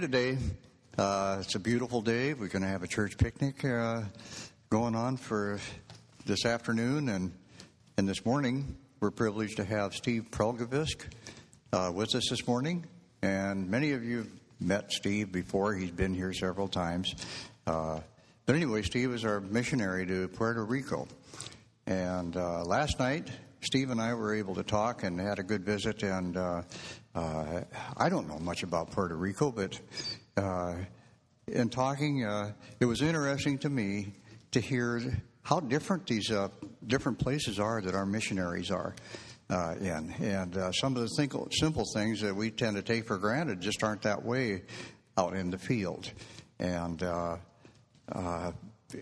day today. It's a beautiful day. We're going to have a church picnic going on for this afternoon. And this morning, we're privileged to have Steve Prelgovisk with us this morning. And many of you met Steve before. He's been here several times. But anyway, Steve is our missionary to Puerto Rico. And last night, Steve and I were able to talk and had a good visit. And I don't know much about Puerto Rico, but in talking, it was interesting to me to hear how different these different places are that our missionaries are in. And some of the simple things that we tend to take for granted just aren't that way out in the field. And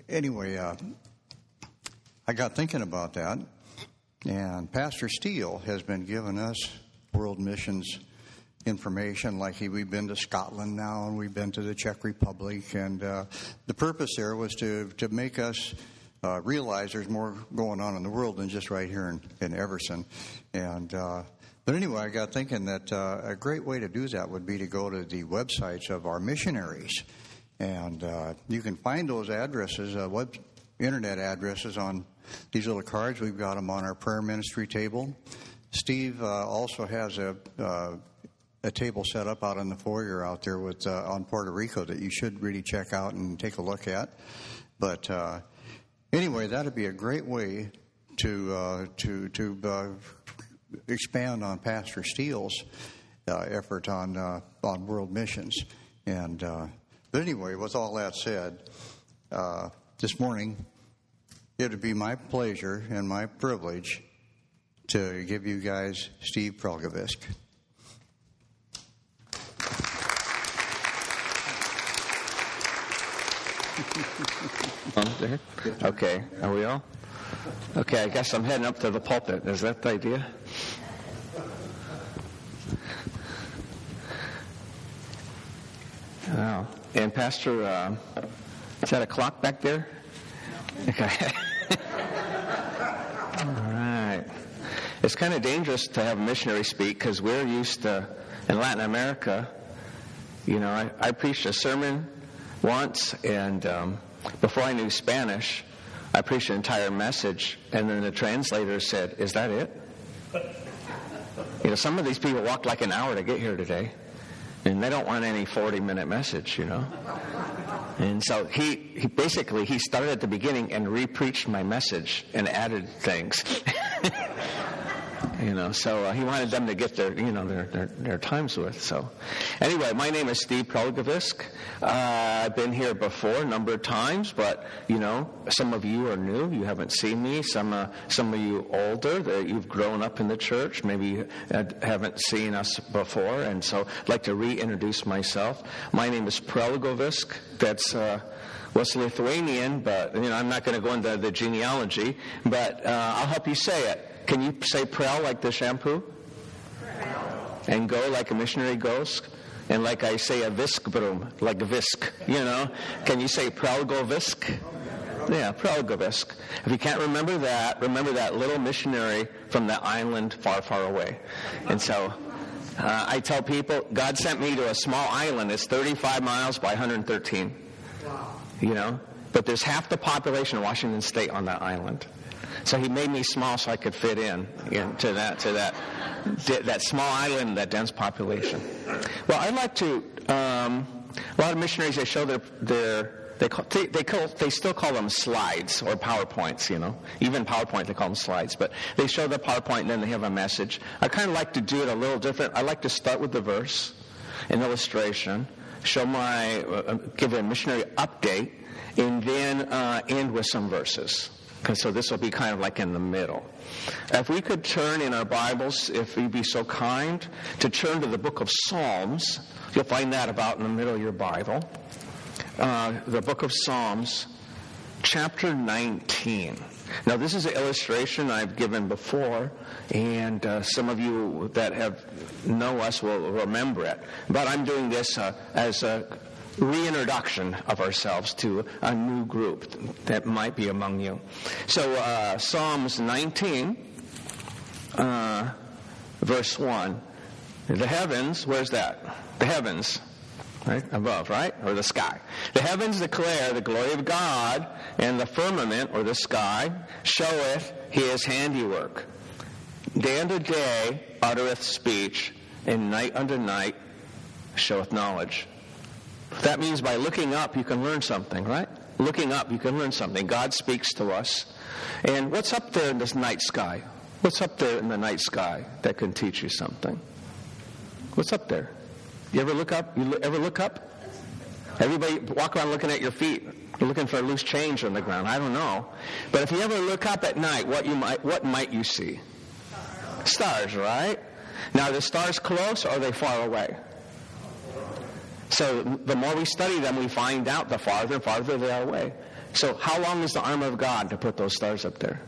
anyway, I got thinking about that, and Pastor Steele has been giving us world missions information, like we've been to Scotland now, and we've been to the Czech Republic, and the purpose there was to make us realize there's more going on in the world than just right here in Everson. And but anyway, I got thinking that a great way to do that would be to go to the websites of our missionaries. And you can find those addresses, internet addresses, on these little cards. We've got them on our prayer ministry table. Steve also has a table set up out in the foyer out there with on Puerto Rico that you should really check out and take a look at. But anyway, that would be a great way to expand on Pastor Steele's effort on world missions. And but anyway, with all that said, this morning it would be my pleasure and my privilege to give you guys Steve Prelgovisk. Okay, are we all? Okay, I guess I'm heading up to the pulpit. Is that the idea? Wow. And Pastor, is that a clock back there? Okay. All right. It's kind of dangerous to have a missionary speak because we're used to, in Latin America, you know, I preached a sermon once, and before I knew Spanish, I preached an entire message, and then the translator said, "Is that it?" You know, some of these people walked like an hour to get here today. And they don't want any 40-minute message, you know. And so he started at the beginning and re-preached my message and added things. You know, so he wanted them to get their times with. So anyway, my name is Steve Prelgovisk. I've been here before a number of times, but you know, some of you are new. You haven't seen me. Some of you older, that you've grown up in the church, maybe haven't seen us before. And so I'd like to reintroduce myself. My name is Prelgovisk. That's was Lithuanian, but you know, I'm not going to go into the genealogy, but I'll help you say it. Can you say Prel like the shampoo? Prel. And go like a missionary goes? And like I say a visk broom, like visk, you know? Can you say Prelgovisk? Yeah, Prelgovisk. If you can't remember that little missionary from the island far, far away. And so I tell people, God sent me to a small island. It's 35 miles by 113. Wow. You know? But there's half the population of Washington State on that island. So he made me small so I could fit in to that small island, that dense population. Well, I like to a lot of missionaries, they show they still call them slides or PowerPoints, you know. Even PowerPoint, they call them slides. But they show the PowerPoint and then they have a message. I kind of like to do it a little different. I like to start with the verse, an illustration, show my give a missionary update, and then end with some verses. So this will be kind of like in the middle. If we could turn in our Bibles, if you'd be so kind, to turn to the book of Psalms. You'll find that about in the middle of your Bible. The book of Psalms, chapter 19. Now, this is an illustration I've given before, and some of you that know us will remember it. But I'm doing this as a reintroduction of ourselves to a new group that might be among you. So Psalms 19, verse 1. The heavens, where's that? The heavens right? Above, right? Or the sky. The heavens declare the glory of God, and the firmament, or the sky, showeth his handiwork. Day unto day uttereth speech, and night unto night showeth knowledge. That means by looking up, you can learn something, right? Looking up, you can learn something. God speaks to us. And what's up there in this night sky? What's up there in the night sky that can teach you something? What's up there? You ever look up? Everybody walk around looking at your feet. You're looking for loose change on the ground. I don't know. But if you ever look up at night, what might you see? Stars, right? Now, are the stars close or are they far away? So the more we study them, we find out the farther and farther they are away. So how long is the arm of God to put those stars up there?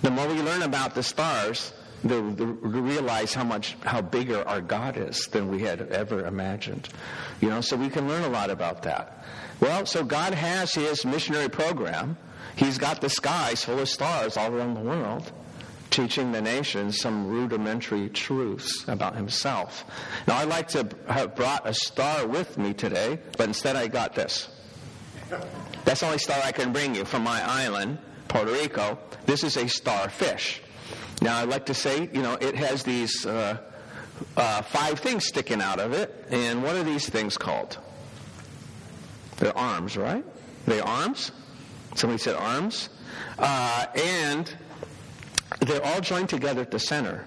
The more we learn about the stars, we realize how bigger our God is than we had ever imagined. You know, so we can learn a lot about that. Well, so God has his missionary program. He's got the skies full of stars all around the world, teaching the nations some rudimentary truths about himself. Now, I'd like to have brought a star with me today, but instead I got this. That's the only star I can bring you from my island, Puerto Rico. This is a starfish. Now, I'd like to say, you know, it has these five things sticking out of it. And what are these things called? They're arms, right? They're arms. Somebody said arms. And they're all joined together at the center.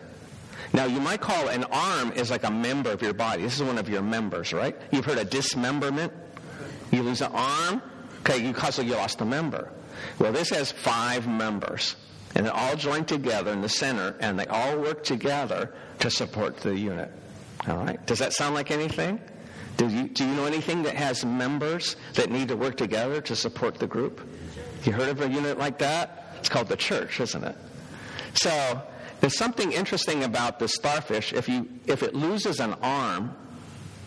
Now, you might call an arm is like a member of your body. This is one of your members, right? You've heard of dismemberment. You lose an arm, okay, because you lost a member. Well, this has five members, and they're all joined together in the center, and they all work together to support the unit. All right? Does that sound like anything? Do you know anything that has members that need to work together to support the group? You heard of a unit like that? It's called the church, isn't it? So there's something interesting about the starfish. If it loses an arm,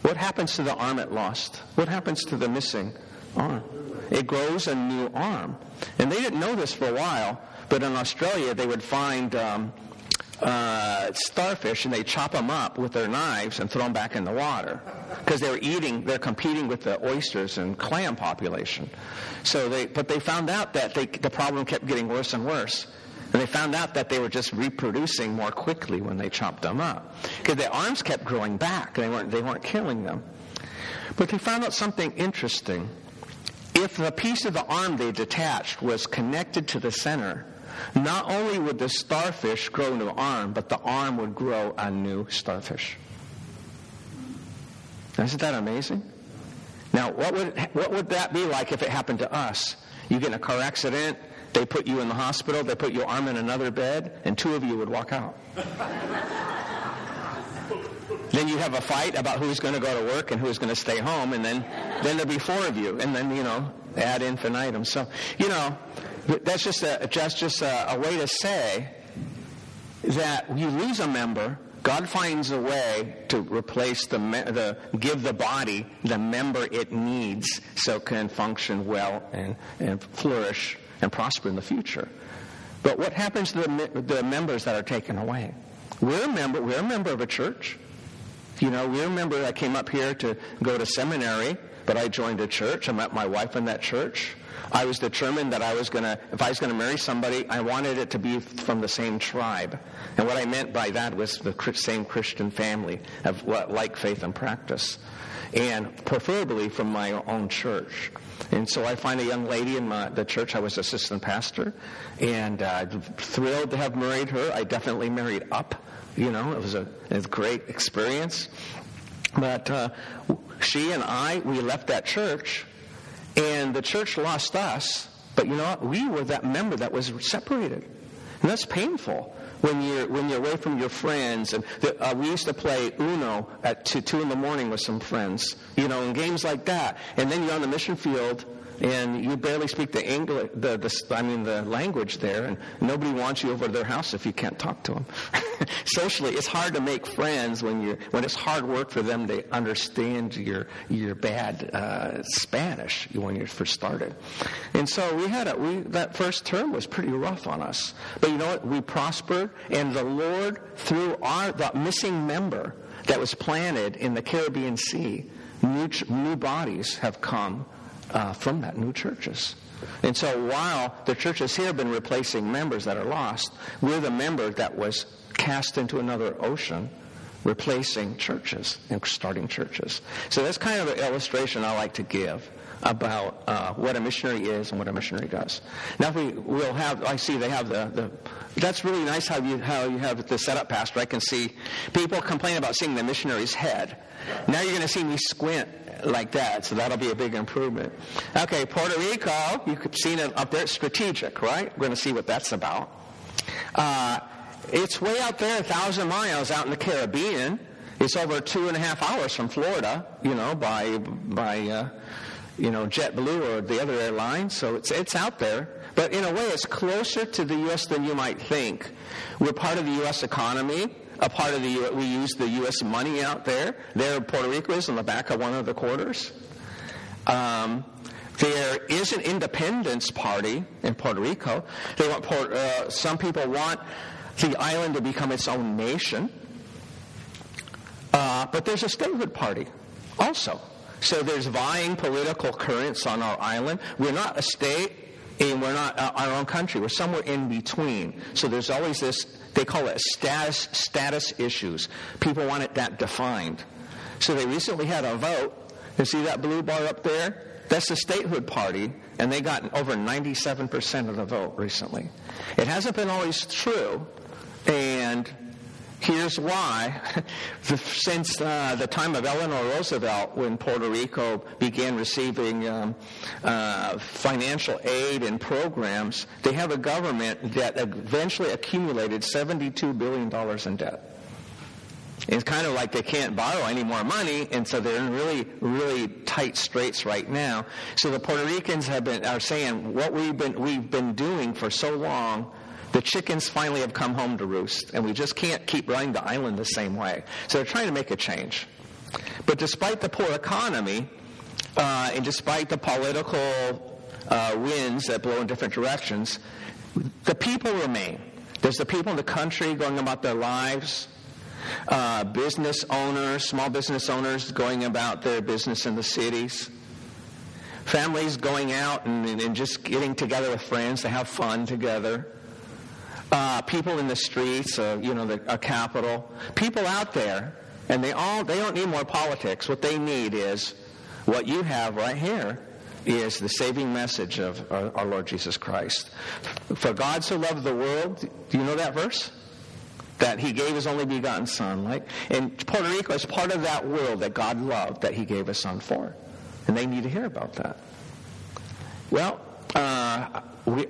what happens to the arm it lost? What happens to the missing arm? It grows a new arm. And they didn't know this for a while, but in Australia they would find starfish, and they chop them up with their knives and throw them back in the water because they're competing with the oysters and clam population. But they found out that the problem kept getting worse and worse. And they found out that they were just reproducing more quickly when they chopped them up, because their arms kept growing back. They weren't killing them. But they found out something interesting. If the piece of the arm they detached was connected to the center, not only would the starfish grow a new arm, but the arm would grow a new starfish. Now, isn't that amazing? Now, what would that be like if it happened to us? You get in a car accident. They put you in the hospital, they put your arm in another bed, and two of you would walk out. Then you have a fight about who's going to go to work and who's going to stay home, and then there'll be four of you, and then, you know, ad infinitum. So, you know, that's just a way to say that you lose a member, God finds a way to replace give the body the member it needs so it can function well and flourish and prosper in the future. But what happens to the members that are taken away? We're a member of a church. You know, we're a member. I came up here to go to seminary, but I joined a church. I met my wife in that church. I was determined that if I was going to marry somebody, I wanted it to be from the same tribe. And what I meant by that was the same Christian family of like faith and practice, and preferably from my own church. And so I find a young lady in the church I was assistant pastor, and thrilled to have married her. I definitely married up. You know, it was a great experience. But she and I, we left that church, and the church lost us. But you know what? We were that member that was separated. And that's painful when you're away from your friends. And we used to play Uno at 2 in the morning with some friends, you know, and games like that. And then you're on the mission field, and you barely speak the English, the language there, and nobody wants you over to their house if you can't talk to them. Socially, it's hard to make friends when it's hard work for them to understand your bad Spanish when you're first started. And so that first term was pretty rough on us. But you know what? We prospered, and the Lord, through the missing member that was planted in the Caribbean Sea, New bodies have come from that, new churches. And so while the churches here have been replacing members that are lost, we're the member that was cast into another ocean, replacing churches and starting churches. So that's kind of an illustration I like to give about what a missionary is and what a missionary does. Now, if we'll have, I see they have the that's really nice how you have the setup, Pastor. I can see people complain about seeing the missionary's head. Now you're going to see me squint like that, so that'll be a big improvement. Okay, Puerto Rico, you've seen it up there. It's strategic, right? We're going to see what that's about. It's way out there, 1,000 miles out in the Caribbean. It's over 2.5 hours from Florida, by JetBlue or the other airlines. So it's out there. But in a way, it's closer to the U.S. than you might think. We're part of the U.S. economy. A part of the we use the U.S. money out there. There, Puerto Rico is in the back of one of the quarters. There is an independence party in Puerto Rico. They want some people want the island to become its own nation. But there's a statehood party also. So there's vying political currents on our island. We're not a state, and we're not our own country. We're somewhere in between. So there's always this, they call it status issues. People want it that defined. So they recently had a vote. You see that blue bar up there? That's the statehood party, and they got over 97% of the vote recently. It hasn't been always true, and here's why. Since the time of Eleanor Roosevelt, when Puerto Rico began receiving financial aid and programs, they have a government that eventually accumulated $72 billion in debt. It's kind of like they can't borrow any more money, and so they're in really, really tight straits right now. So the Puerto Ricans are saying, what we've been doing for so long, the chickens finally have come home to roost, and we just can't keep running the island the same way. So they're trying to make a change. But despite the poor economy, and despite the political winds that blow in different directions, the people remain. There's the people in the country going about their lives, business owners, small business owners going about their business in the cities, families going out and just getting together with friends to have fun together. People in the streets, a capital. People out there, and they don't need more politics. What they need is what you have right here is the saving message of our Lord Jesus Christ. For God so loved the world, do you know that verse? That he gave his only begotten son, right? And Puerto Rico is part of that world that God loved, that he gave his son for. And they need to hear about that. Well,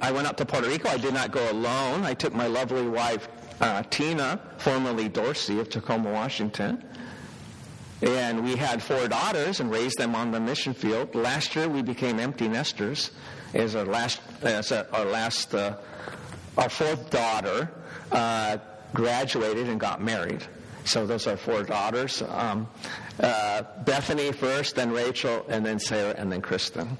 I went up to Puerto Rico. I did not go alone. I took my lovely wife, Tina, formerly Dorsey of Tacoma, Washington. And we had 4 daughters and raised them on the mission field. Last year, we became empty nesters. Our 4th daughter graduated and got married. So those are 4 daughters. Bethany first, then Rachel, and then Sarah, and then Kristen.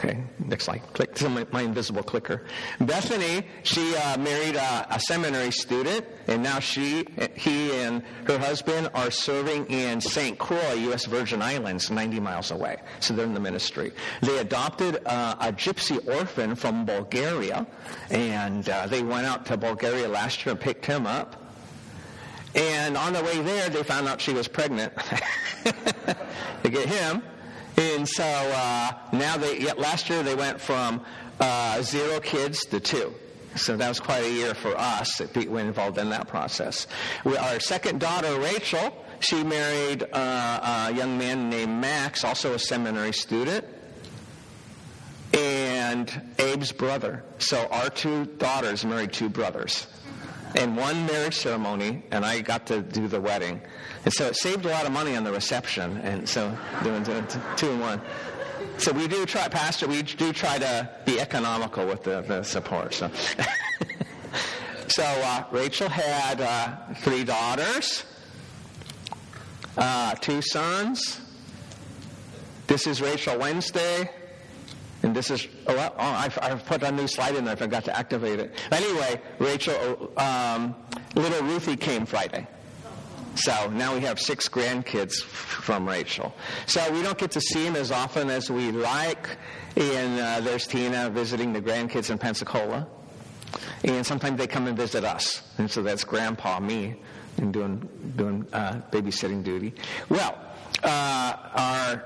Okay, next slide. Click. This is my invisible clicker. Bethany, she married a seminary student, and now he and her husband are serving in St. Croix, U.S. Virgin Islands, 90 miles away. So they're in the ministry. They adopted a gypsy orphan from Bulgaria, and they went out to Bulgaria last year and picked him up. And on the way there, they found out she was pregnant to get him. And so now last year they went from 0 kids to 2. So that was quite a year for us that we were involved in that process. Our 2nd daughter, Rachel, she married a young man named Max, also a seminary student, and Abe's brother. So our 2 daughters married 2 brothers. And 1 marriage ceremony, and I got to do the wedding. And so it saved a lot of money on the reception, and so doing 2 in 1. So we do try, Pastor, to be economical with the support. So, Rachel had 3 daughters, 2 sons. This is Rachel Wednesday. And this is, I put a new slide in there. I forgot to activate it. Anyway, Rachel, little Ruthie came Friday. So now we have 6 grandkids from Rachel. So we don't get to see them as often as we like. And there's Tina visiting the grandkids in Pensacola. And sometimes they come and visit us. And so that's Grandpa, me, and doing babysitting duty. Well, our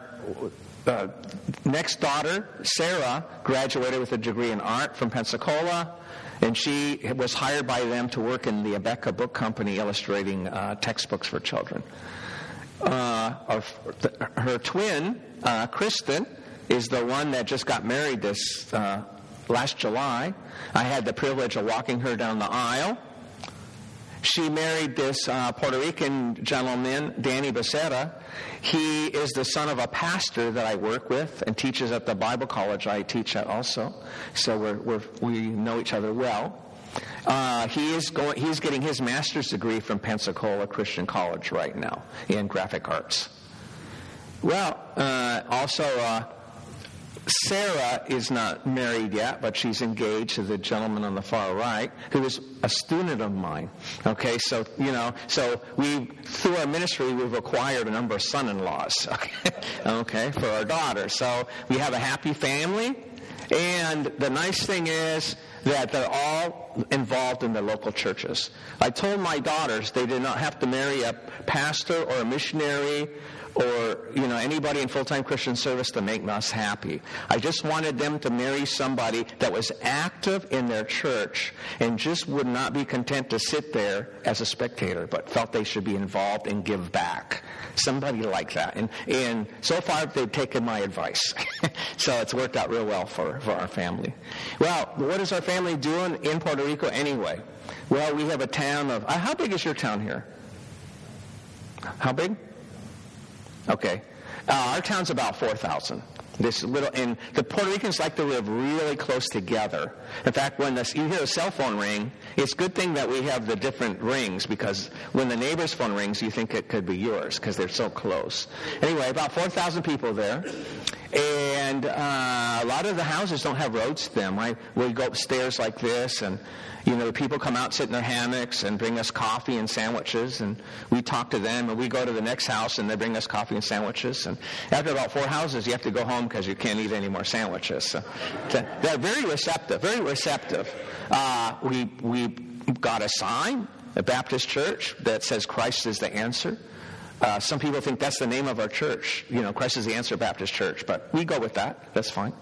next daughter, Sarah, graduated with a degree in art from Pensacola, and she was hired by them to work in the Abeka Book Company illustrating textbooks for children. Her twin, Kristen, is the one that just got married this last July. I had the privilege of walking her down the aisle. She married this Puerto Rican gentleman, Danny Becerra. He is the son of a pastor that I work with and teaches at the Bible college I teach at also. So we know each other well. He's getting his master's degree from Pensacola Christian College right now in graphic arts. Well, Sarah is not married yet, but she's engaged to the gentleman on the far right, who is a student of mine. Okay, so, we, through our ministry, we've acquired a number of son-in-laws, for our daughter. So we have a happy family, and the nice thing is that they're all involved in the local churches. I told my daughters they did not have to marry a pastor or a missionary or anybody in full-time Christian service to make us happy. I just wanted them to marry somebody that was active in their church and just would not be content to sit there as a spectator, but felt they should be involved and give back. Somebody like that. And so far, they've taken my advice. So it's worked out real well for our family. Well, what is our family doing in Puerto Rico anyway? Well, we have a town of... how big is your town here? How big? Okay. Our town's about 4,000. And the Puerto Ricans like to live really close together. In fact, when you hear a cell phone ring, it's a good thing that we have the different rings, because when the neighbor's phone rings, you think it could be yours because they're so close. Anyway, about 4,000 people there. And a lot of the houses don't have roads to them. We go upstairs like this, and people come out, sit in their hammocks, and bring us coffee and sandwiches, and we talk to them, and we go to the next house, and they bring us coffee and sandwiches. And after about 4 houses, you have to go home because you can't eat any more sandwiches. So they're very receptive, very receptive. We got a sign, a Baptist church, that says Christ is the Answer. Some people think that's the name of our church, Christ is the Answer Baptist Church, but we go with that. That's fine.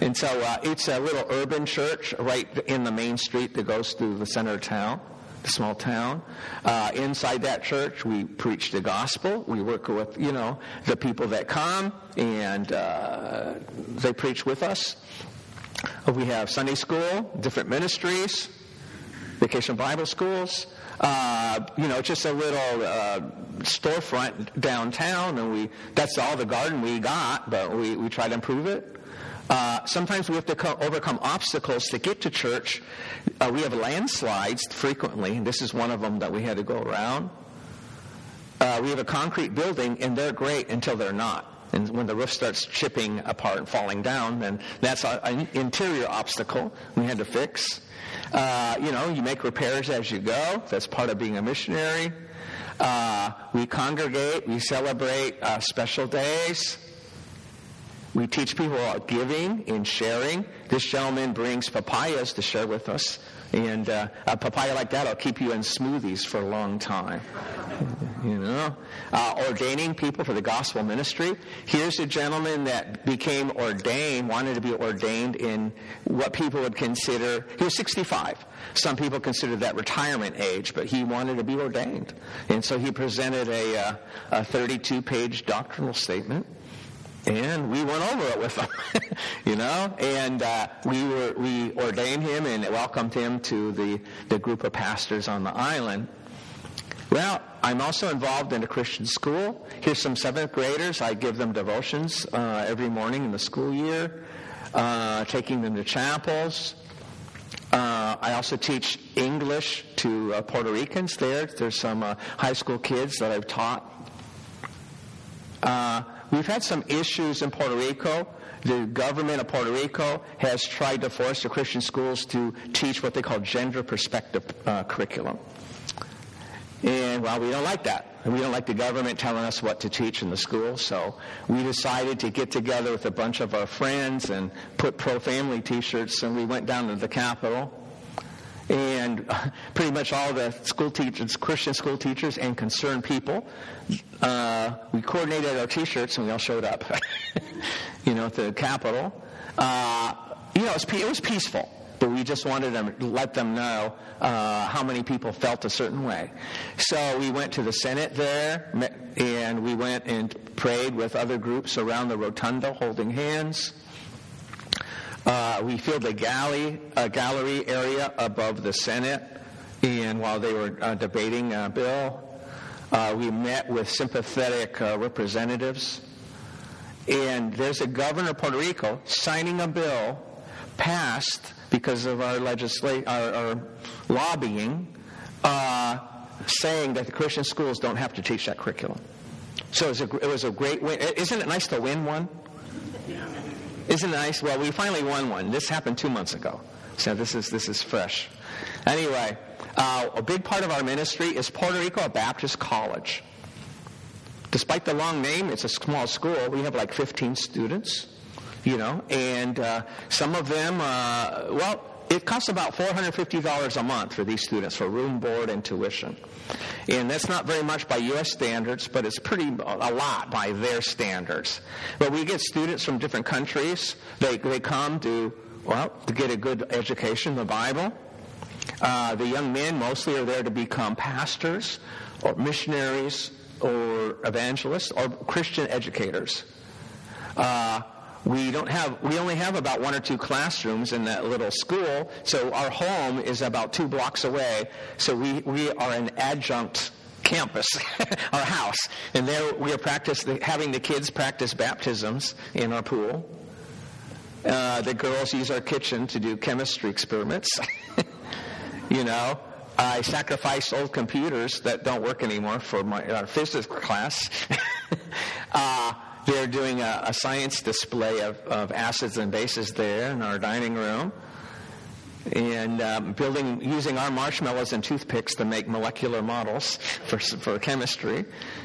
And so it's a little urban church right in the main street that goes through the center of town, the small town. Inside that church, we preach the gospel. We work with, the people that come, and they preach with us. We have Sunday school, different ministries, vacation Bible schools. Just a little storefront downtown, and that's all the garden we got, but we try to improve it. Sometimes we have to overcome obstacles to get to church. We have landslides frequently, and this is one of them that we had to go around. We have a concrete building, and they're great until they're not. And when the roof starts chipping apart and falling down, then that's an interior obstacle we had to fix. You make repairs as you go. That's part of being a missionary. We congregate. We celebrate special days. We teach people about giving and sharing. This gentleman brings papayas to share with us. And a papaya like that will keep you in smoothies for a long time. Ordaining people for the gospel ministry. Here's a gentleman that became ordained, wanted to be ordained in what people would consider, he was 65. Some people consider that retirement age, but he wanted to be ordained. And so he presented a 32-page doctrinal statement. And we went over it with them, and we ordained him and welcomed him to the group of pastors on the island. Well, I'm also involved in a Christian school. Here's some 7th graders. I give them devotions every morning in the school year, taking them to chapels. I also teach English to Puerto Ricans there. There's some high school kids that I've taught. We've had some issues in Puerto Rico. The government of Puerto Rico has tried to force the Christian schools to teach what they call gender perspective curriculum. And, we don't like that. And we don't like the government telling us what to teach in the school, so we decided to get together with a bunch of our friends and put pro-family T-shirts, and we went down to the Capitol. And pretty much all the school teachers, Christian school teachers and concerned people, we coordinated our T-shirts and we all showed up, at the Capitol. It was peaceful, but we just wanted to let them know how many people felt a certain way. So we went to the Senate there, and we went and prayed with other groups around the rotunda holding hands. We filled a gallery area above the Senate, and while they were debating a bill, we met with sympathetic representatives. And there's a governor of Puerto Rico signing a bill passed because of our lobbying, saying that the Christian schools don't have to teach that curriculum. So it was a great win. Isn't it nice to win one? Isn't it nice? Well, we finally won one. This happened 2 months ago, so this is fresh. Anyway, a big part of our ministry is Puerto Rico Baptist College. Despite the long name, it's a small school. We have 15 students, and some of them, it costs about $450 a month for these students for room, board, and tuition. And that's not very much by U.S. standards, but it's a lot by their standards. But we get students from different countries. They come to get a good education in the Bible. The young men mostly are there to become pastors or missionaries or evangelists or Christian educators. We only have about one or two classrooms in that little school, so our home is about 2 blocks away, so we are an adjunct campus, our house. And there we are having the kids practice baptisms in our pool. The girls use our kitchen to do chemistry experiments. I sacrificed old computers that don't work anymore for our physics class. They're doing a science display of acids and bases there in our dining room, and using our marshmallows and toothpicks to make molecular models for chemistry.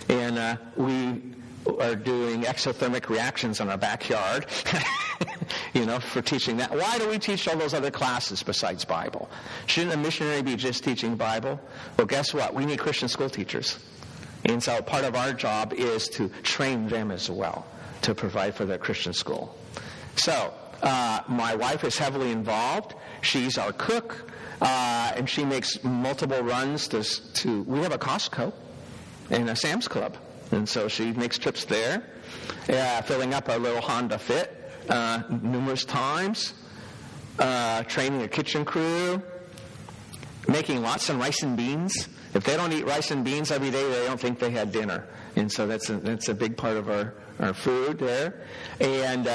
And we are doing exothermic reactions in our backyard, for teaching that. Why do we teach all those other classes besides Bible? Shouldn't a missionary be just teaching Bible? Well, guess what? We need Christian school teachers. And so part of our job is to train them as well to provide for their Christian school. So my wife is heavily involved. She's our cook, and she makes multiple runs to we have a Costco and a Sam's Club. And so she makes trips there, filling up our little Honda Fit numerous times, training a kitchen crew, making lots of rice and beans. If they don't eat rice and beans every day, they don't think they had dinner. And so that's a big part of our food there. And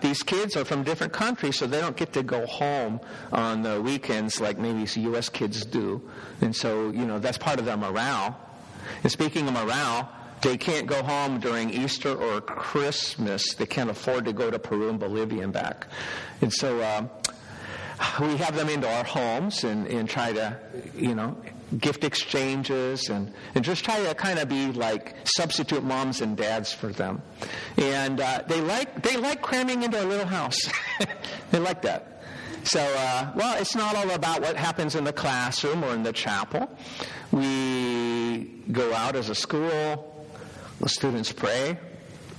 these kids are from different countries, so they don't get to go home on the weekends like maybe U.S. kids do. And so, that's part of their morale. And speaking of morale, they can't go home during Easter or Christmas. They can't afford to go to Peru and Bolivia and back. And so we have them into our homes and try to, gift exchanges and just try to kind of be like substitute moms and dads for them. And they like cramming into a little house. They like that. So, it's not all about what happens in the classroom or in the chapel. We go out as a school. The students pray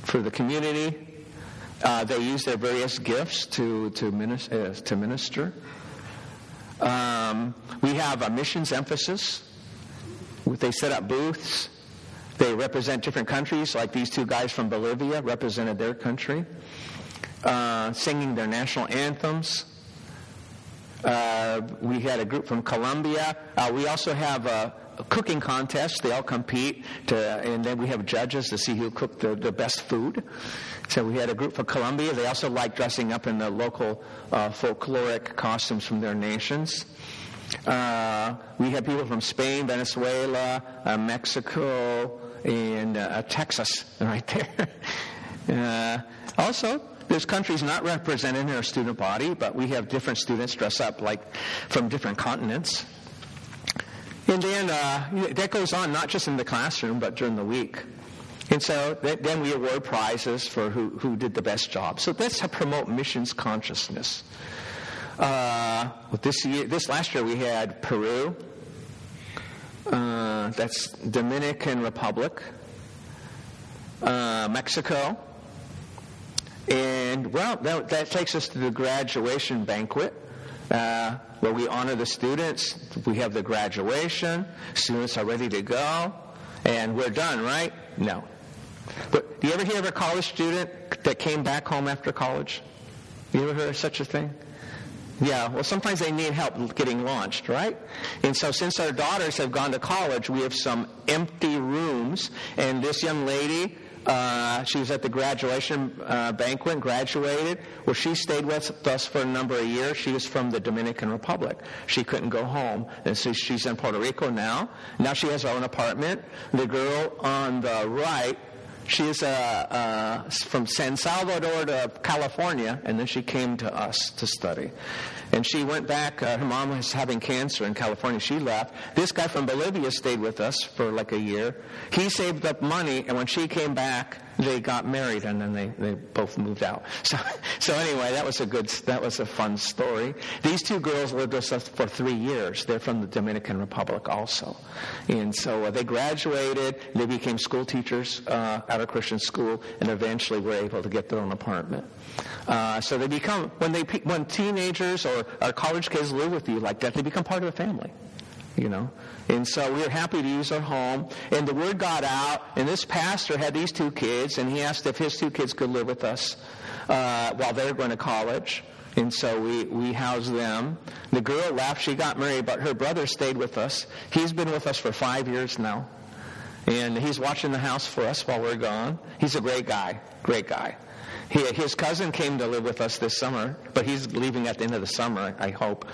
for the community. They use their various gifts to minister. We have a missions emphasis. They set up booths. They represent different countries, like these two guys from Bolivia represented their country, singing their national anthems. We had a group from Colombia. We also have a cooking contest. They all compete, and then we have judges to see who cooked the best food. So we had a group for Colombia. They also like dressing up in the local folkloric costumes from their nations. We have people from Spain, Venezuela, Mexico, and Texas right there. Also, there's countries not represented in our student body, but we have different students dress up like from different continents. And then that goes on not just in the classroom, but during the week. And so then we award prizes for who did the best job. So that's how promote missions consciousness. This last year we had Peru. That's Dominican Republic, Mexico, and that takes us to the graduation banquet where we honor the students. We have the graduation. Students are ready to go, and we're done, right? No. But do you ever hear of a college student that came back home after college? You ever heard of such a thing? Yeah, well, sometimes they need help getting launched, right? And so since our daughters have gone to college, we have some empty rooms. And this young lady, she was at the graduation banquet, graduated. Well, she stayed with us for a number of years. She was from the Dominican Republic. She couldn't go home. And so she's in Puerto Rico now. Now she has her own apartment. The girl on the right, she's from San Salvador to California, and then she came to us to study. And she went back. Her mom was having cancer in California. She left. This guy from Bolivia stayed with us for like a year. He saved up money, and when she came back, they got married, and then they both moved out. So anyway, that was a fun story. These two girls lived with us for 3 years. They're from the Dominican Republic also. And so they graduated. They became school teachers at a Christian school, and eventually were able to get their own apartment. So they become, when teenagers or college kids live with you like that, they become part of the family. You know, and so we were happy to use our home. And the word got out, and this pastor had these two kids, and he asked if his two kids could live with us while they were going to college. And so we housed them. The girl left. She got married, but her brother stayed with us. He's been with us for 5 years now, and he's watching the house for us while we're gone. He's a great guy, great guy. His cousin came to live with us this summer, but he's leaving at the end of the summer, I hope.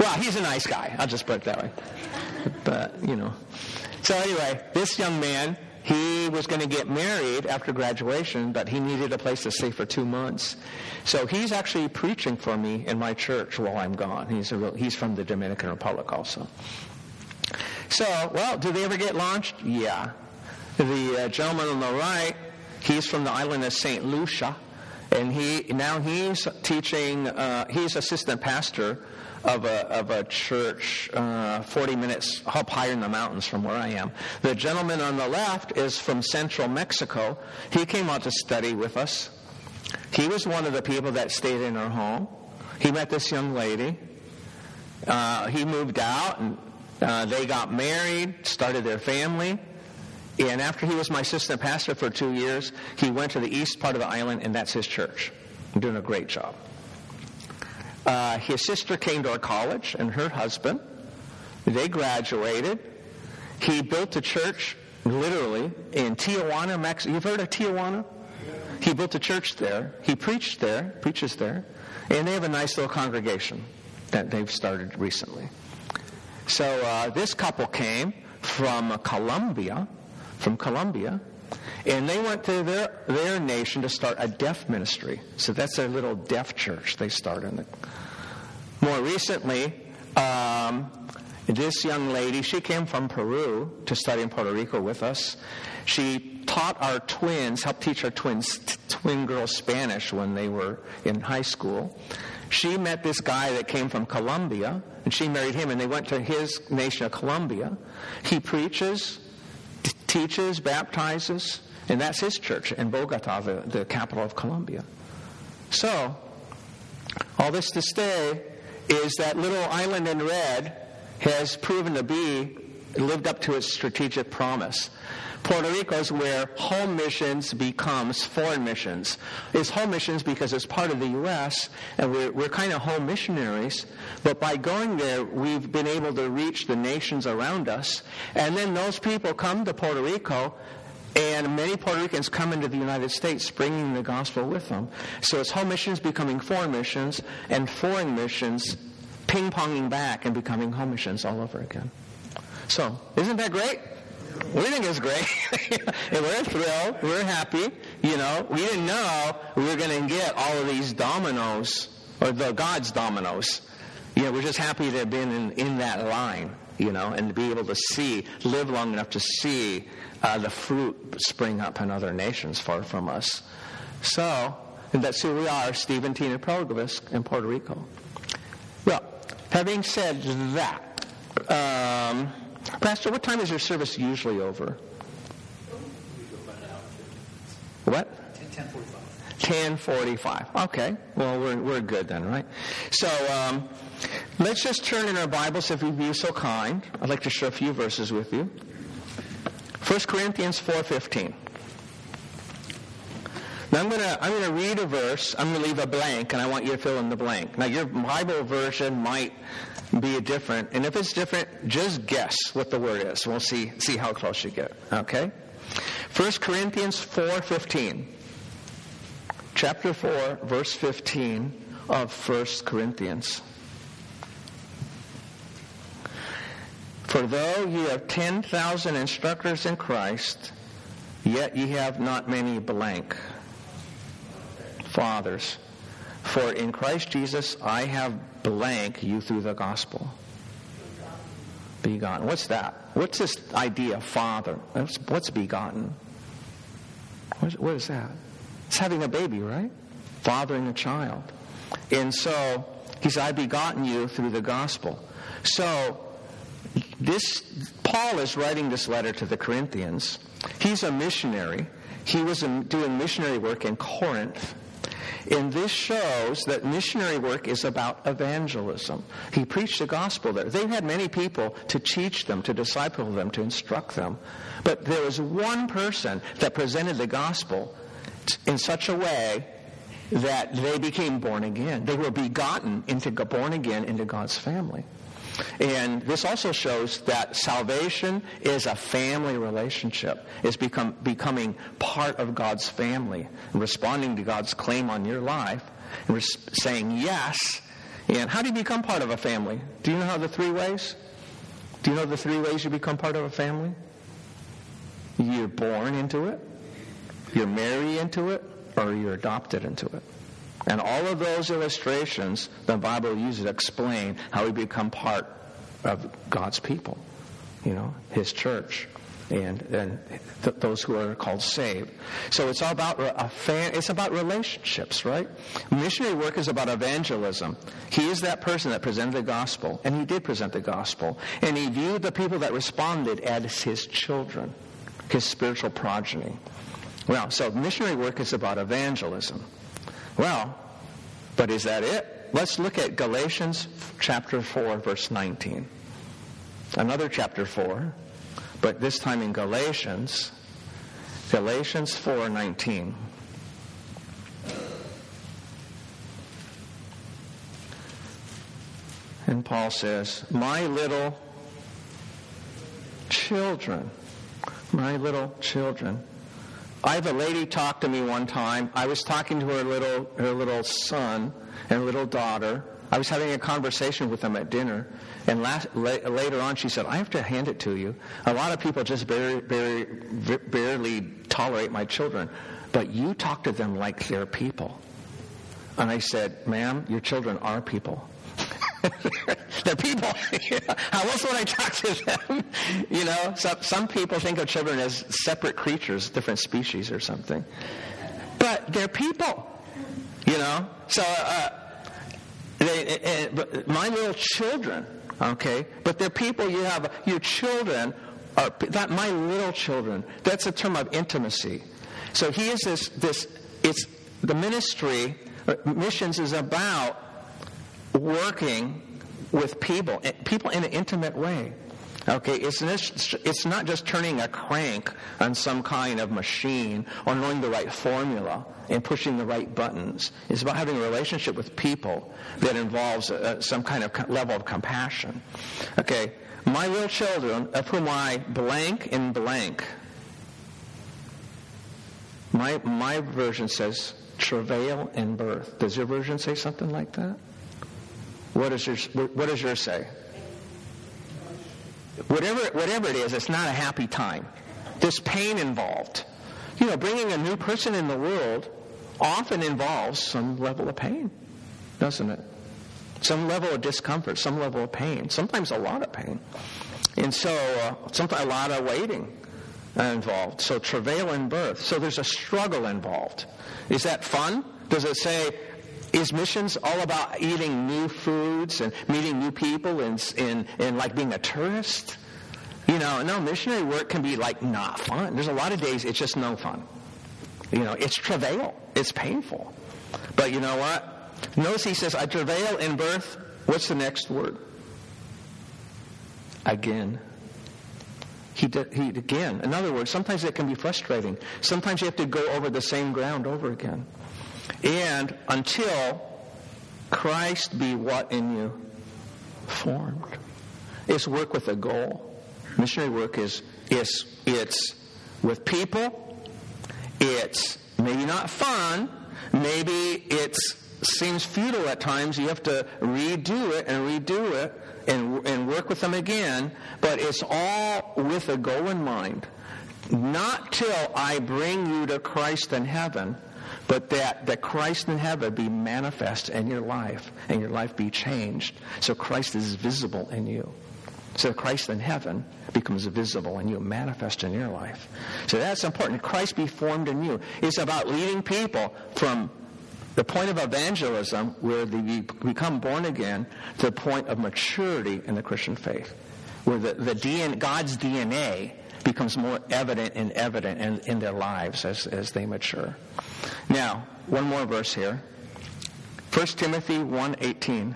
Well, he's a nice guy. I'll just put it that way. But, you know. So anyway, this young man, he was going to get married after graduation, but he needed a place to stay for 2 months. So he's actually preaching for me in my church while I'm gone. He's from the Dominican Republic also. So, did they ever get launched? Yeah. The gentleman on the right, he's from the island of St. Lucia. And he's teaching, he's assistant pastor of a church 40 minutes up higher in the mountains from where I am. The gentleman on the left is from central Mexico. He came out to study with us. He was one of the people that stayed in our home. He met this young lady. He moved out, and they got married, started their family. And after he was my assistant pastor for 2 years, he went to the east part of the island, and that's his church. He's doing a great job. His sister came to our college, and her husband. They graduated. He built a church, literally, in Tijuana, Mexico. You've heard of Tijuana? He built a church there. He preached there, preaches there. And they have a nice little congregation that they've started recently. So this couple came from Colombia, and they went to their nation to start a deaf ministry. So that's their little deaf church they started. More recently, this young lady, she came from Peru to study in Puerto Rico with us. She taught our twins, helped teach our twin girls Spanish when they were in high school. She met this guy that came from Colombia, and she married him, and they went to his nation of Colombia. He preaches, teaches, baptizes, and that's his church in Bogota, the capital of Colombia. So, all this to say is that little island in red has proven to be lived up to its strategic promise. Puerto Rico is where home missions becomes foreign missions. It's home missions because it's part of the U.S., and we're kind of home missionaries. But by going there, we've been able to reach the nations around us. And then those people come to Puerto Rico, and many Puerto Ricans come into the United States bringing the gospel with them. So it's home missions becoming foreign missions, and foreign missions ping-ponging back and becoming home missions all over again. So, isn't that great? We think it's great, and we're thrilled, we're happy, you know. We didn't know we were going to get all of these dominoes, or God's dominoes, you know, we're just happy to have been in that line, you know, and to be able to see, live long enough to see the fruit spring up in other nations far from us. So, and that's who we are, Steve and Tina Prelgovisk in Puerto Rico. Well, having said that, Pastor, what time is your service usually over? What? 10:45. Okay. Well, we're good then, right? So let's just turn in our Bibles, if you'd be so kind. I'd like to share a few verses with you. 1 Corinthians 4:15. Now I'm going to read a verse. I'm going to leave a blank, and I want you to fill in the blank. Now your Bible version might be different, and if it's different, just guess what the word is. We'll see how close you get. Okay. 1 Corinthians 4:15. Chapter 4, verse 15 of 1 Corinthians. For though ye have 10,000 instructors in Christ, yet ye have not many blank fathers. For in Christ Jesus I have blank you through the gospel. Begotten. What's that? What's this idea of father? What's begotten? What is that? It's having a baby, right? Fathering a child. And so, he said, I've begotten you through the gospel. So, Paul is writing this letter to the Corinthians. He's a missionary. He was doing missionary work in Corinth. And this shows that missionary work is about evangelism. He preached the gospel there. They had many people to teach them, to disciple them, to instruct them. But there was one person that presented the gospel in such a way that they became born again. They were born again into God's family. And this also shows that salvation is a family relationship. It's becoming part of God's family, responding to God's claim on your life, and saying yes. And how do you become part of a family? Do you know the three ways? Do you know the three ways you become part of a family? You're born into it, you're married into it, or you're adopted into it. And all of those illustrations the Bible uses to explain how we become part of God's people, you know, His church, and those who are called saved. So it's all about it's about relationships, right? Missionary work is about evangelism. He is that person that presented the gospel, and he did present the gospel, and he viewed the people that responded as his children, his spiritual progeny. Well, so missionary work is about evangelism. Well, but is that it? Let's look at Galatians chapter 4, verse 19. Another chapter 4, but this time in Galatians. Galatians 4:19. And Paul says, My little children... I have a lady talk to me one time. I was talking to her little son and little daughter. I was having a conversation with them at dinner. And later on she said, I have to hand it to you. A lot of people just barely tolerate my children. But you talk to them like they're people. And I said, ma'am, your children are people. They're people. How else would I talk to them? You know, some people think of children as separate creatures, different species or something. But they're people, you know. So, my little children, okay. But they're people. You have your children are not my little children. That's a term of intimacy. So he is this. It's the ministry. Missions is about working with people in an intimate way. Okay, it's not just turning a crank on some kind of machine or knowing the right formula and pushing the right buttons. It's about having a relationship with people that involves some kind of level of compassion. Okay, my little children, of whom I blank in blank. My version says travail in birth. Does your version say something like that? What does yours say? Whatever it is, it's not a happy time. There's pain involved. You know, bringing a new person in the world often involves some level of pain, doesn't it? some level of discomfort, some level of pain, sometimes a lot of pain. And so sometimes a lot of waiting involved. So travail in birth. So there's a struggle involved. Is that fun? Does it say, is missions all about eating new foods and meeting new people and like being a tourist? You know, no, missionary work can be like not fun. There's a lot of days it's just no fun. You know, it's travail. It's painful. But you know what? Notice he says, I travail in birth. What's the next word? Again. He again. In other words, sometimes it can be frustrating. Sometimes you have to go over the same ground over again. And until Christ be what in you? Formed. It's work with a goal. Missionary work is with people. It's maybe not fun. Maybe it seems futile at times. You have to redo it and work with them again. But it's all with a goal in mind. Not till I bring you to Christ in heaven, but that Christ in heaven be manifest in your life, and your life be changed. So Christ is visible in you. So Christ in heaven becomes visible in you, manifest in your life. So that's important. Christ be formed in you. It's about leading people from the point of evangelism, where they become born again, to the point of maturity in the Christian faith, where God's DNA becomes more evident in their lives as they mature. Now, one more verse here. 1 Timothy 1:18.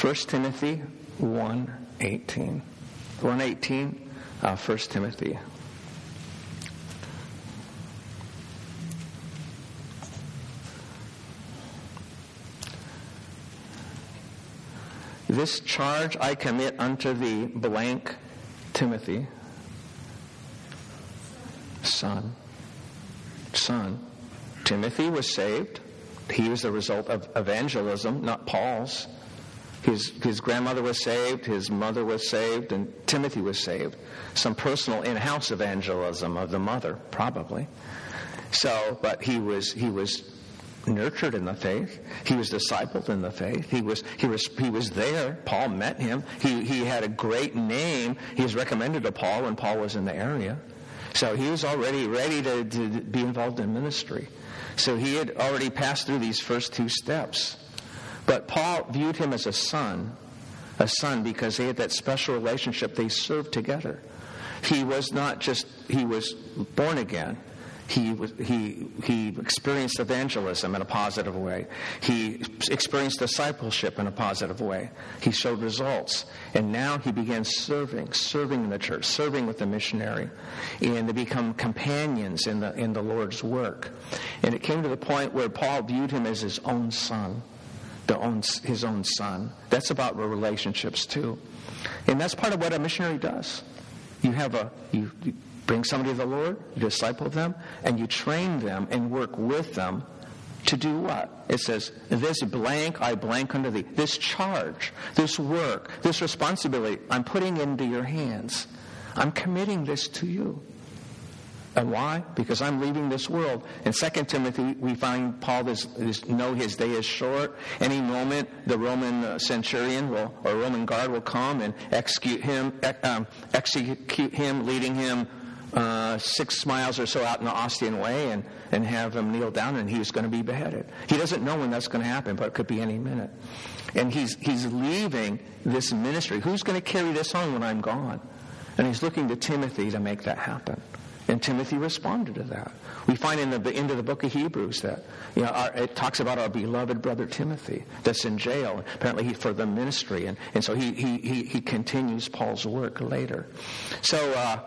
1 Timothy 1:18. 1:18 of 1 Timothy. This charge I commit unto thee, blank, Timothy, son. Timothy was saved. He was the result of evangelism, not Paul's. His grandmother was saved, his mother was saved, and Timothy was saved. Some personal in-house evangelism of the mother, probably. So, but he was nurtured in the faith. He was discipled in the faith. He was there. Paul met him. He had a great name. He was recommended to Paul when Paul was in the area. So he was already ready to be involved in ministry. So he had already passed through these first two steps. But Paul viewed him as a son because they had that special relationship. They served together. He was born again. He experienced evangelism in a positive way. He experienced discipleship in a positive way. He showed results. And now he began serving in the church, serving with the missionary. And they become companions in the Lord's work. And it came to the point where Paul viewed him as his own son. His own son. That's about relationships too. And that's part of what a missionary does. You bring somebody to the Lord, you disciple them, and you train them and work with them to do what? It says, this blank, I blank unto thee. This charge, this work, this responsibility, I'm putting into your hands. I'm committing this to you. And why? Because I'm leaving this world. In 2 Timothy, we find Paul his day is short. Any moment, the Roman centurion or Roman guard will come and execute him, leading him 6 miles or so out in the Ostian Way and have him kneel down, and he's going to be beheaded. He doesn't know when that's going to happen, but it could be any minute. And he's leaving this ministry. Who's going to carry this on when I'm gone? And he's looking to Timothy to make that happen. And Timothy responded to that. We find in the end of the book of Hebrews that it talks about our beloved brother Timothy that's in jail, apparently for the ministry, and so he continues Paul's work later. So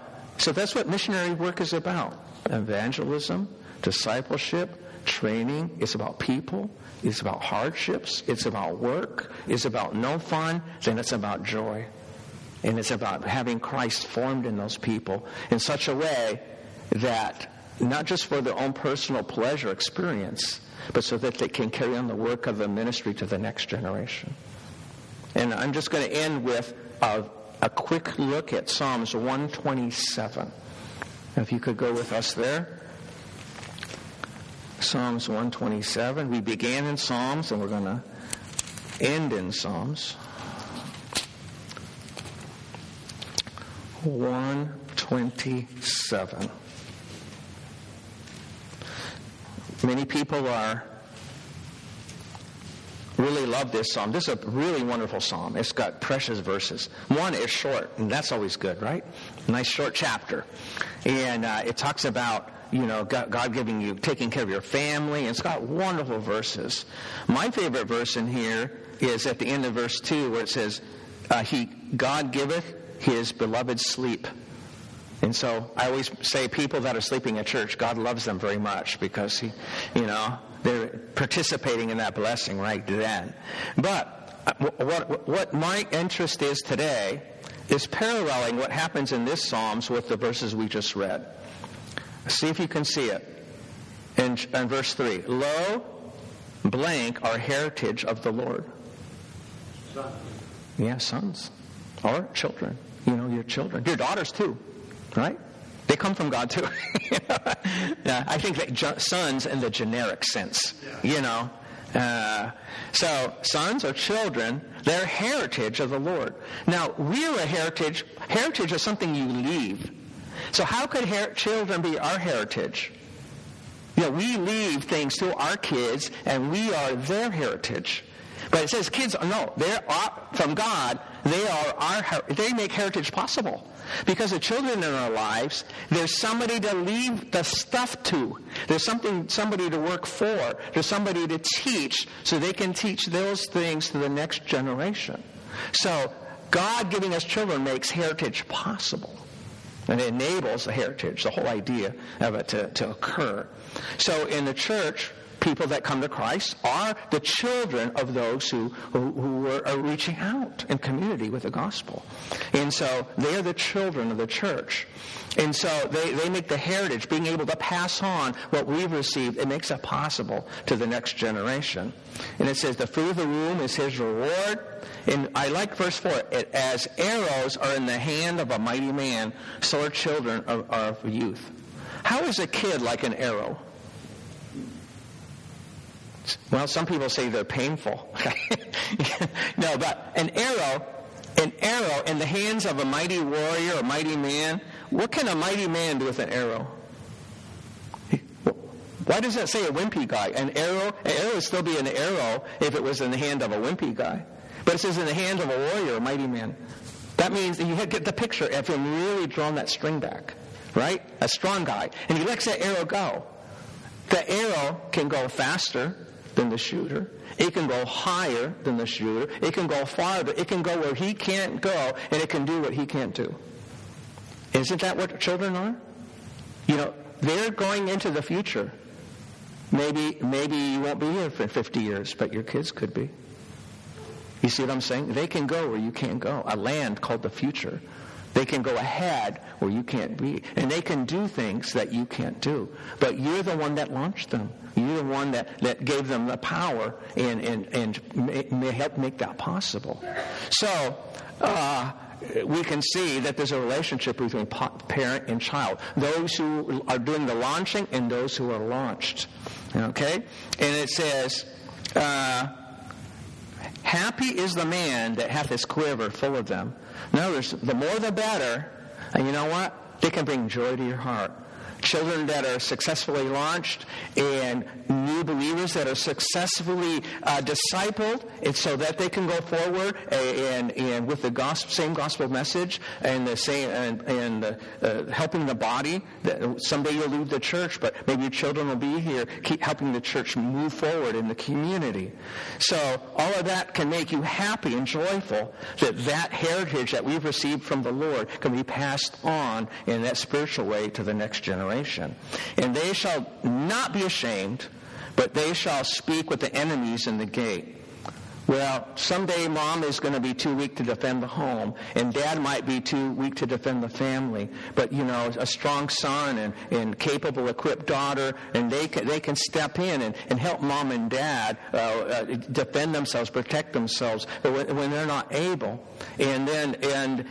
that's what missionary work is about. Evangelism, discipleship, training. It's about people. It's about hardships. It's about work. It's about no fun. Then it's about joy. And it's about having Christ formed in those people in such a way that not just for their own personal pleasure experience, but so that they can carry on the work of the ministry to the next generation. And I'm just going to end with a quick look at Psalms 127. If you could go with us there. Psalms 127. We began in Psalms, and we're going to end in Psalms. 127. Many people really love this psalm. This is a really wonderful psalm. It's got precious verses. One is short, and that's always good, right? Nice short chapter. And it talks about, God giving you, taking care of your family. And it's got wonderful verses. My favorite verse in here is at the end of verse 2 where it says, God giveth his beloved sleep. And so I always say people that are sleeping at church, God loves them very much because he, they're participating in that blessing right then. But what my interest is today is paralleling what happens in this Psalms with the verses we just read. See if you can see it. In verse 3, lo, blank are heritage of the Lord. Sons. Yeah, sons. Or children. Your children. Your daughters too, right? They come from God too. I think that sons in the generic sense, So sons or children, they're heritage of the Lord. Now, we're a heritage. Heritage is something you leave. So how could children be our heritage? We leave things to our kids, and we are their heritage. But it says kids, they're from God. They are they make heritage possible. Because the children in our lives, there's somebody to leave the stuff to. There's somebody to work for. There's somebody to teach so they can teach those things to the next generation. So God giving us children makes heritage possible. And it enables the heritage, the whole idea of it to occur. So in the church, people that come to Christ are the children of those who are reaching out in community with the gospel. And so they are the children of the church. And so they make the heritage, being able to pass on what we've received, it makes it possible to the next generation. And it says, the fruit of the womb is his reward. And I like verse 4, as arrows are in the hand of a mighty man, so are children of youth. How is a kid like an arrow? Well, some people say they're painful. No, but an arrow in the hands of a mighty warrior, a mighty man. What can a mighty man do with an arrow? Why does that say a wimpy guy? An arrow would still be an arrow if it was in the hand of a wimpy guy. But it says in the hand of a warrior, a mighty man. That means that you get the picture of him really drawing that string back, right? A strong guy. And he lets that arrow go. The arrow can go faster than the shooter. It can go higher than the shooter. It can go farther. It can go where he can't go, and it can do what he can't do. Isn't that what children are? They're going into the future. Maybe you won't be here for 50 years, but your kids could be. You see what I'm saying? They can go where you can't go, a land called the future. They can go ahead where you can't be. And they can do things that you can't do. But you're the one that launched them. You're the one that gave them the power and helped make that possible. So we can see that there's a relationship between parent and child. Those who are doing the launching and those who are launched. Okay? And it says, happy is the man that hath his quiver full of them. Notice, the more the better. And you know what? They can bring joy to your heart. Children that are successfully launched and new believers that are successfully discipled, and so that they can go forward and with the same gospel message and the same and helping the body. Someday you'll leave the church, but maybe your children will be here, keep helping the church move forward in the community. So all of that can make you happy and joyful that heritage that we've received from the Lord can be passed on in that spiritual way to the next generation. And they shall not be ashamed, but they shall speak with the enemies in the gate. Well, someday mom is going to be too weak to defend the home, and dad might be too weak to defend the family. But, you know, a strong son and capable, equipped daughter, and they can step in and help mom and dad defend themselves, protect themselves when they're not able. And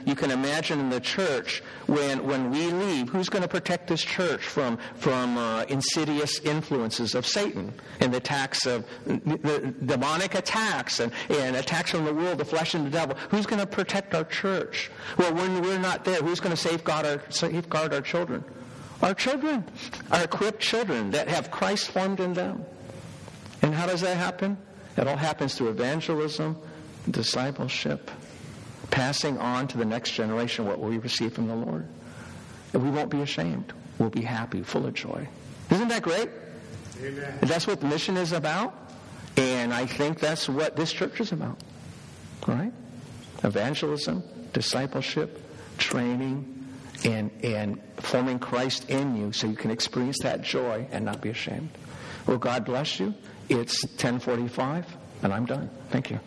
you can imagine in the church, when we leave, who's going to protect this church from insidious influences of Satan and the attacks of the demonic attacks? And attacks on the world, the flesh, and the devil. Who's going to protect our church? Well, when we're not there, who's going to safeguard our children? Our children, our equipped children that have Christ formed in them. And how does that happen? It all happens through evangelism, discipleship, passing on to the next generation what we receive from the Lord. And we won't be ashamed. We'll be happy, full of joy. Isn't that great? Amen. And that's what the mission is about. And I think that's what this church is about, right? Evangelism, discipleship, training, and forming Christ in you so you can experience that joy and not be ashamed. Well, God bless you. It's 10:45, and I'm done. Thank you.